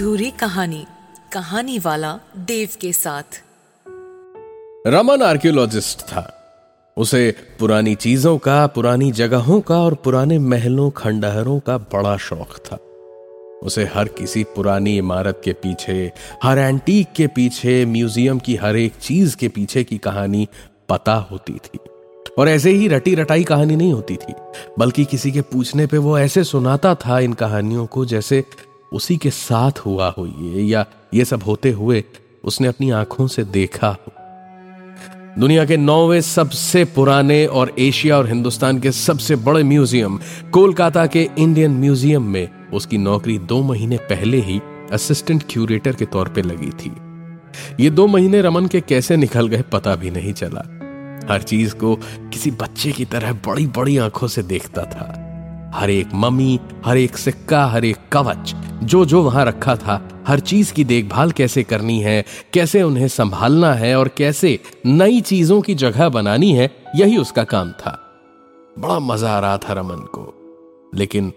अधूरी कहानी, कहानी वाला देव के साथ। रमन आर्कियोलॉजिस्ट था। उसे पुरानी चीजों का, पुरानी जगहों का और पुराने महलों खंडहरों का बड़ा शौक था। उसे हर किसी पुरानी इमारत के पीछे, हर एंटीक के पीछे, म्यूजियम की हर एक चीज के पीछे की कहानी पता होती थी। और ऐसे ही रटी रटाई कहानी नहीं होती थी, बल्कि किसी के पूछने पे वो ऐसे सुनाता था इन कहानियों को जैसे उसी के साथ हुआ हो या ये सब होते हुए उसने अपनी आंखों से देखा हो। दुनिया के 9वें सबसे पुराने और एशिया और हिंदुस्तान के सबसे बड़े म्यूजियम कोलकाता के इंडियन म्यूजियम में उसकी नौकरी 2 महीने पहले ही असिस्टेंट क्यूरेटर के तौर पे लगी थी। ये 2 महीने रमन के कैसे निकल गए पता भी नहीं चला। हर चीज को किसी बच्चे की तरह बड़ी बड़ी आंखों से देखता था। हर एक मम्मी, हर एक सिक्का, हर एक कवच, जो वहां रखा था, हर चीज की देखभाल कैसे करनी है, कैसे उन्हें संभालना है और कैसे नई चीजों की जगह बनानी है, यही उसका काम था। बड़ा मजा आ रहा था रमन को, लेकिन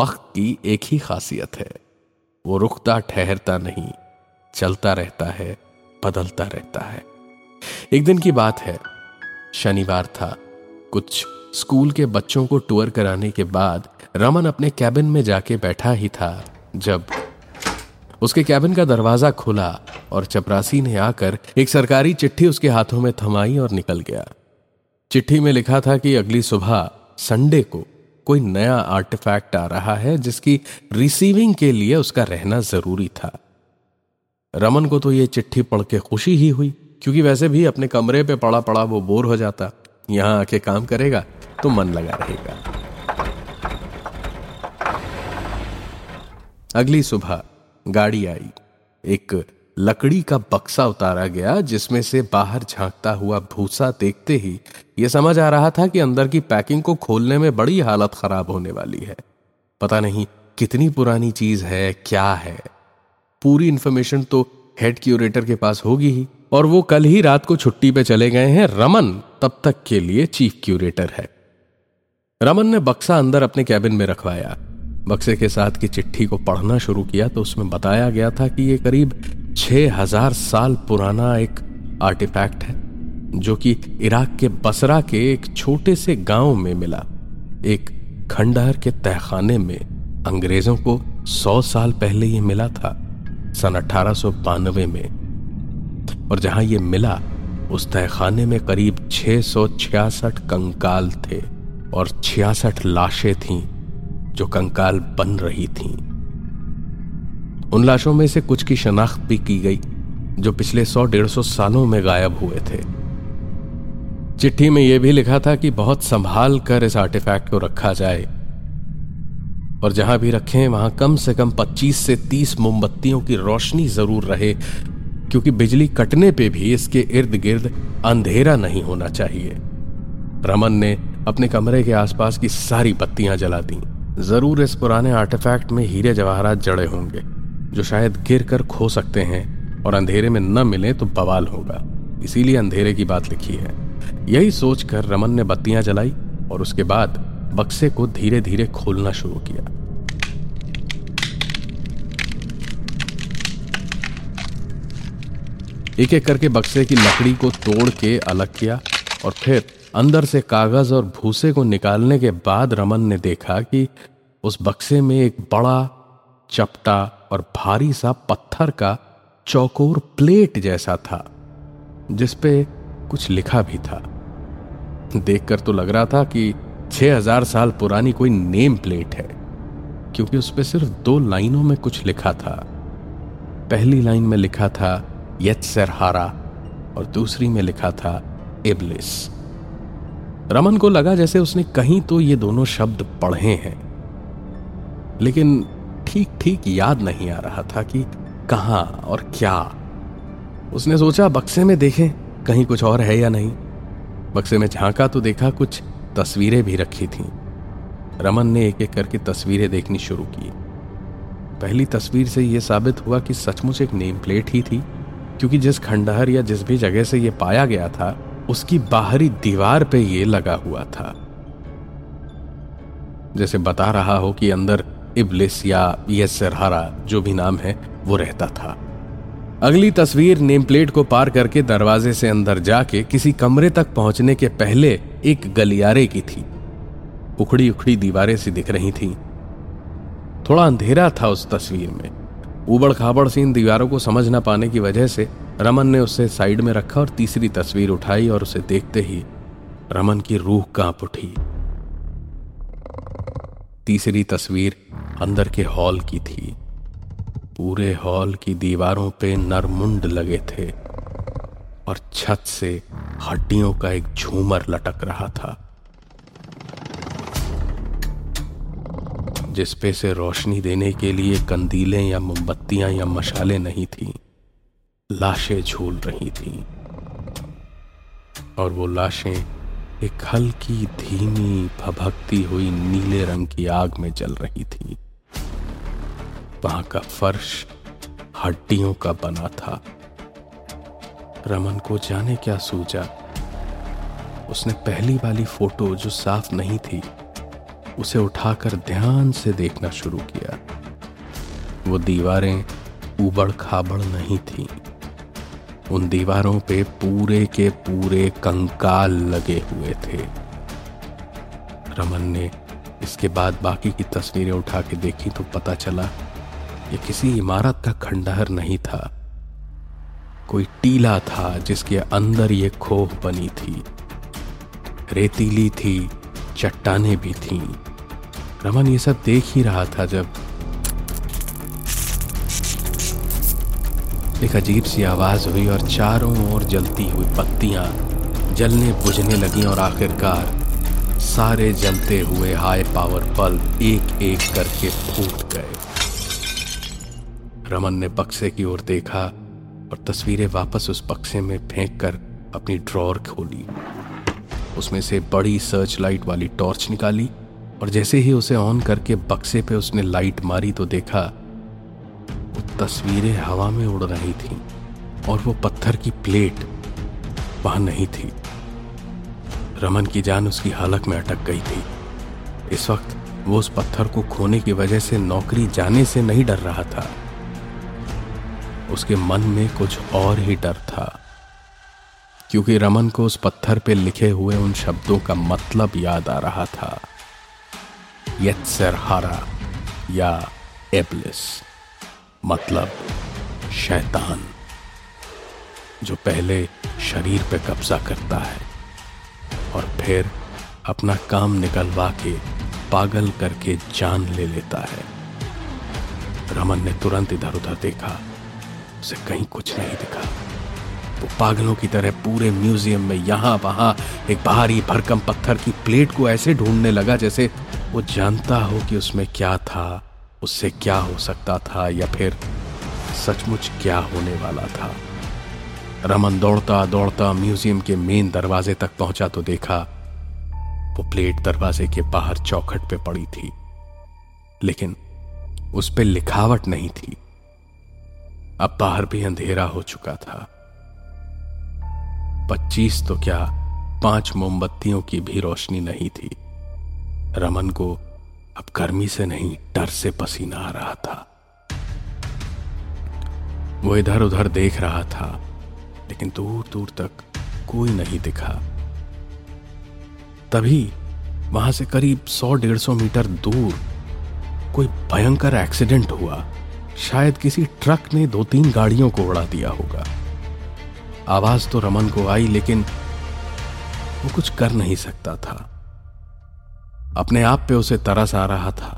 वक्त की एक ही खासियत है, वो रुकता ठहरता नहीं, चलता रहता है, बदलता रहता है। एक दिन की बात है, शनिवार था। कुछ स्कूल के बच्चों को टूर कराने के बाद रमन अपने कैबिन में जाके बैठा ही था जब उसके कैबिन का दरवाजा खुला और चपरासी ने आकर एक सरकारी चिट्ठी उसके हाथों में थमाई और निकल गया। चिट्ठी में लिखा था कि अगली सुबह संडे को कोई नया आर्टिफैक्ट आ रहा है जिसकी रिसीविंग के लिए उसका रहना जरूरी था। रमन को तो ये चिट्ठी पढ़ के खुशी ही हुई, क्योंकि वैसे भी अपने कमरे पे पड़ा पड़ा वो बोर हो जाता। यहां आके काम करेगा तो मन लगा रहेगा। अगली सुबह गाड़ी आई, एक लकड़ी का बक्सा उतारा गया जिसमें से बाहर झांकता हुआ भूसा देखते ही यह समझ आ रहा था कि अंदर की पैकिंग को खोलने में बड़ी हालत खराब होने वाली है। पता नहीं कितनी पुरानी चीज है, क्या है। पूरी इंफॉर्मेशन तो हेड क्यूरेटर के पास होगी ही, और वो कल ही रात को छुट्टी पे चले गए हैं। रमन तब तक के लिए चीफ क्यूरेटर है। रमन ने बक्सा अंदर अपने कैबिन में रखवाया। बक्से के साथ की चिट्ठी को पढ़ना शुरू किया तो उसमें बताया गया था कि ये करीब 6000 साल पुराना एक आर्टिफैक्ट है जो कि इराक के बसरा के एक छोटे से गांव में मिला। एक खंडहर के तहखाने में अंग्रेजों को 100 साल पहले ये मिला था, सन 1892 में। और जहां ये मिला उस तहखाने में करीब 666 कंकाल थे और 66 लाशें थीं जो कंकाल बन रही थीं। उन लाशों में से कुछ की शनाख्त भी की गई जो पिछले 100-150 सालों में गायब हुए थे। चिट्ठी में यह भी लिखा था कि बहुत संभाल कर इस आर्टिफैक्ट को रखा जाए और जहां भी रखें वहां कम से कम 25 से 30 मोमबत्तियों की रोशनी जरूर रहे, क्योंकि बिजली कटने पे भी इसके इर्द गिर्द अंधेरा नहीं होना चाहिए। रमन ने अपने कमरे के आसपास की सारी बत्तियां जला दी। जरूर इस पुराने आर्टिफैक्ट में हीरे जवाहरात जड़े होंगे जो शायद गिर कर खो सकते हैं और अंधेरे में न मिले तो बवाल होगा, इसीलिए अंधेरे की बात लिखी है। यही सोचकर रमन ने बत्तियां जलाई और उसके बाद बक्से को धीरे धीरे खोलना शुरू किया। एक एक करके बक्से की लकड़ी को तोड़ के अलग किया और फिर अंदर से कागज और भूसे को निकालने के बाद रमन ने देखा कि उस बक्से में एक बड़ा चपटा और भारी सा पत्थर का चौकोर प्लेट जैसा था जिस पे कुछ लिखा भी था। देखकर तो लग रहा था कि 6000 साल पुरानी कोई नेम प्लेट है, क्योंकि उस पे सिर्फ 2 लाइनों में कुछ लिखा था। पहली लाइन में लिखा था यत्सरहारा और दूसरी में लिखा था इब्लिस। रमन को लगा जैसे उसने कहीं तो ये दोनों शब्द पढ़े हैं, लेकिन ठीक ठीक याद नहीं आ रहा था कि कहाँ और क्या। उसने सोचा बक्से में देखें कहीं कुछ और है या नहीं। बक्से में झांका तो देखा कुछ तस्वीरें भी रखी थीं। रमन ने एक एक करके तस्वीरें देखनी शुरू की। पहली तस्वीर से यह साबित हुआ कि सचमुच एक नेम प्लेट ही थी, क्योंकि जिस खंडहर या जिस भी जगह से ये पाया गया था उसकी बाहरी दीवार पे ये लगा हुआ था, जैसे बता रहा हो कि अंदर इब्लिस या यत्सरहारा जो भी नाम है वो रहता था। अगली तस्वीर नेम प्लेट को पार करके दरवाजे से अंदर जाके किसी कमरे तक पहुंचने के पहले एक गलियारे की थी। उखड़ी उखड़ी दीवारें सी दिख रही थी। थोड़ा अंधेरा था उस तस्वीर में। उबड़ खाबड़ सी इन दीवारों को समझ ना पाने की वजह से रमन ने उसे साइड में रखा और तीसरी तस्वीर उठाई और उसे देखते ही रमन की रूह कांप उठी। तीसरी तस्वीर अंदर के हॉल की थी। पूरे हॉल की दीवारों पे नरमुंड लगे थे और छत से हड्डियों का एक झूमर लटक रहा था, जिस पे से रोशनी देने के लिए कंदीलें या मोमबत्तियां या मशालें नहीं थीं। लाशें झूल रही थीं और वो लाशें एक हल्की धीमी भभकती हुई नीले रंग की आग में जल रही थी। वहां का फर्श हड्डियों का बना था। रमन को जाने क्या सूझा, उसने पहली वाली फोटो जो साफ नहीं थी उसे उठाकर ध्यान से देखना शुरू किया। वो दीवारें उबड़ खाबड़ नहीं थीं। उन दीवारों पे पूरे के पूरे कंकाल लगे हुए थे। रमन ने इसके बाद बाकी की तस्वीरें उठा के देखी तो पता चला ये किसी इमारत का खंडहर नहीं था, कोई टीला था जिसके अंदर ये खोह बनी थी। रेतीली थी, चट्टानें भी थीं। रमन ये सब देख ही रहा था जब एक अजीब सी आवाज हुई और चारों ओर जलती हुई पत्तियां जलने बुझने लगीं और आखिरकार सारे जलते हुए हाई पावर बल्ब एक एक करके फूट गए। रमन ने बक्से की ओर देखा और तस्वीरें वापस उस बक्से में फेंककर अपनी ड्रॉर खोली। उसमें से बड़ी सर्च लाइट वाली टॉर्च निकाली और जैसे ही उसे ऑन करके बक्से पे उसने लाइट मारी तो देखा तस्वीरें हवा में उड़ रही थीं और वो पत्थर की प्लेट वहां नहीं थी। रमन की जान उसकी हालत में अटक गई थी। इस वक्त वो उस पत्थर को खोने की वजह से नौकरी जाने से नहीं डर रहा था, उसके मन में कुछ और ही डर था, क्योंकि रमन को उस पत्थर पे लिखे हुए उन शब्दों का मतलब याद आ रहा था, यत्सरहारा या इब्लिस, मतलब शैतान, जो पहले शरीर पे कब्जा करता है और फिर अपना काम निकलवा के पागल करके जान ले लेता है। रमन ने तुरंत इधर उधर देखा, उसे कहीं कुछ नहीं दिखा। वो पागलों की तरह पूरे म्यूजियम में यहां वहां एक भारी भरकम पत्थर की प्लेट को ऐसे ढूंढने लगा जैसे वो जानता हो कि उसमें क्या था, उससे क्या हो सकता था या फिर सचमुच क्या होने वाला था। रमन दौड़ता दौड़ता म्यूजियम के मेन दरवाजे तक पहुंचा तो देखा वो प्लेट दरवाजे के बाहर चौखट पे पड़ी थी, लेकिन उस पे लिखावट नहीं थी। अब बाहर भी अंधेरा हो चुका था। 25 तो क्या 5 मोमबत्तियों की भी रोशनी नहीं थी। रमन को अब गर्मी से नहीं डर से पसीना आ रहा था। वो इधर उधर देख रहा था लेकिन दूर दूर तक कोई नहीं दिखा। तभी वहां से करीब 100-150 मीटर दूर कोई भयंकर एक्सीडेंट हुआ। शायद किसी ट्रक ने 2-3 गाड़ियों को उड़ा दिया होगा। आवाज तो रमन को आई लेकिन वो कुछ कर नहीं सकता था। अपने आप पे उसे तरस आ रहा था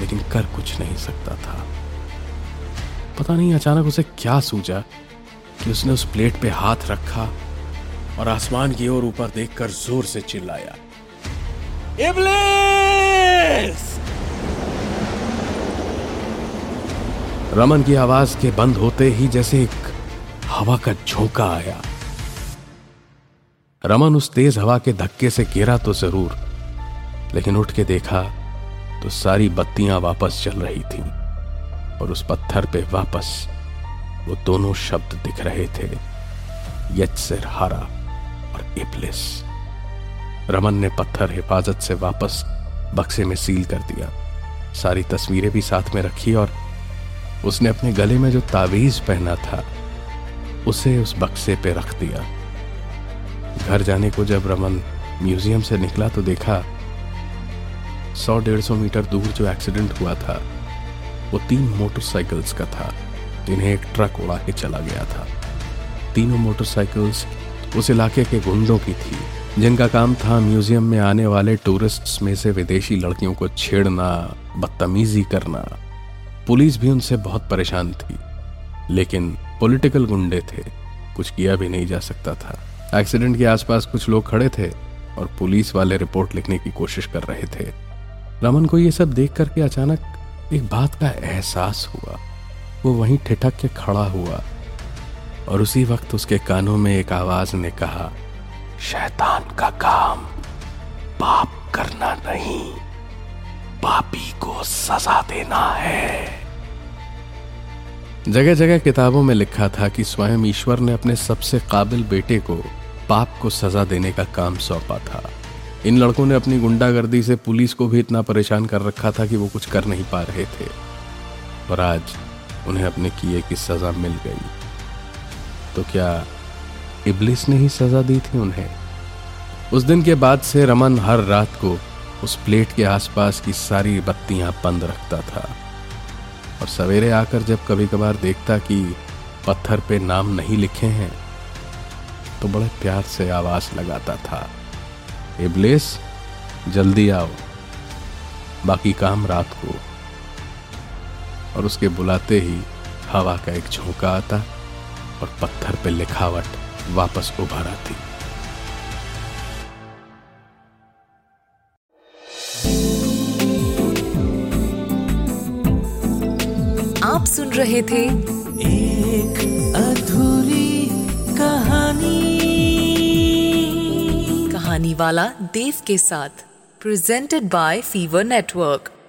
लेकिन कर कुछ नहीं सकता था। पता नहीं अचानक उसे क्या सूझा कि उसने उस प्लेट पे हाथ रखा और आसमान की ओर ऊपर देखकर जोर से चिल्लाया, इब्लिस! रमन की आवाज के बंद होते ही जैसे एक हवा का झोंका आया। रमन उस तेज हवा के धक्के से गिरा तो जरूर, लेकिन उठ के देखा तो सारी बत्तियां वापस जल रही थीं और उस पत्थर पे वापस वो दोनों शब्द दिख रहे थे, यत्सरहारा और इब्लिस। रमन ने पत्थर हिफाजत से वापस बक्से में सील कर दिया, सारी तस्वीरें भी साथ में रखी और उसने अपने गले में जो तावीज पहना था उसे उस बक्से पे रख दिया। घर जाने को जब रमन म्यूजियम से निकला तो देखा 100-150 मीटर दूर जो एक्सीडेंट हुआ था वो 3 मोटरसाइकिल्स का था जिन्हें एक ट्रक उड़ा के चला गया था। तीनों मोटरसाइकिल्स उस इलाके के गुंडों की थी जिनका काम था म्यूजियम में आने वाले टूरिस्ट्स में से विदेशी लड़कियों को छेड़ना, बदतमीजी करना। पुलिस भी उनसे बहुत परेशान थी, लेकिन पॉलिटिकल गुंडे थे, कुछ किया भी नहीं जा सकता था। एक्सीडेंट के आसपास कुछ लोग खड़े थे और पुलिस वाले रिपोर्ट लिखने की कोशिश कर रहे थे। रमन को ये सब देख करके अचानक एक बात का एहसास हुआ। वो वहीं ठिठक के खड़ा हुआ और उसी वक्त उसके कानों में एक आवाज ने कहा, शैतान का काम पाप करना नहीं, पापी को सजा देना है। जगह जगह किताबों में लिखा था कि स्वयं ईश्वर ने अपने सबसे काबिल बेटे को पाप को सजा देने का काम सौंपा था। इन लड़कों ने अपनी गुंडागर्दी से पुलिस को भी इतना परेशान कर रखा था कि वो कुछ कर नहीं पा रहे थे और आज उन्हें अपने किए की सजा मिल गई। तो क्या इब्लिस ने ही सजा दी थी उन्हें? उस दिन के बाद से रमन हर रात को उस प्लेट के आसपास की सारी बत्तियां बंद रखता था और सवेरे आकर जब कभी कभार देखता कि पत्थर पे नाम नहीं लिखे हैं तो बड़े प्यार से आवाज लगाता था, इब्लिस जल्दी आओ, बाकी काम रात को। और उसके बुलाते ही हवा का एक झोंका आता और पत्थर पे लिखावट वापस उभर आती। आप सुन रहे थे एक अधूरी कहानी वाला देव के साथ, प्रेजेंटेड बाय फीवर नेटवर्क।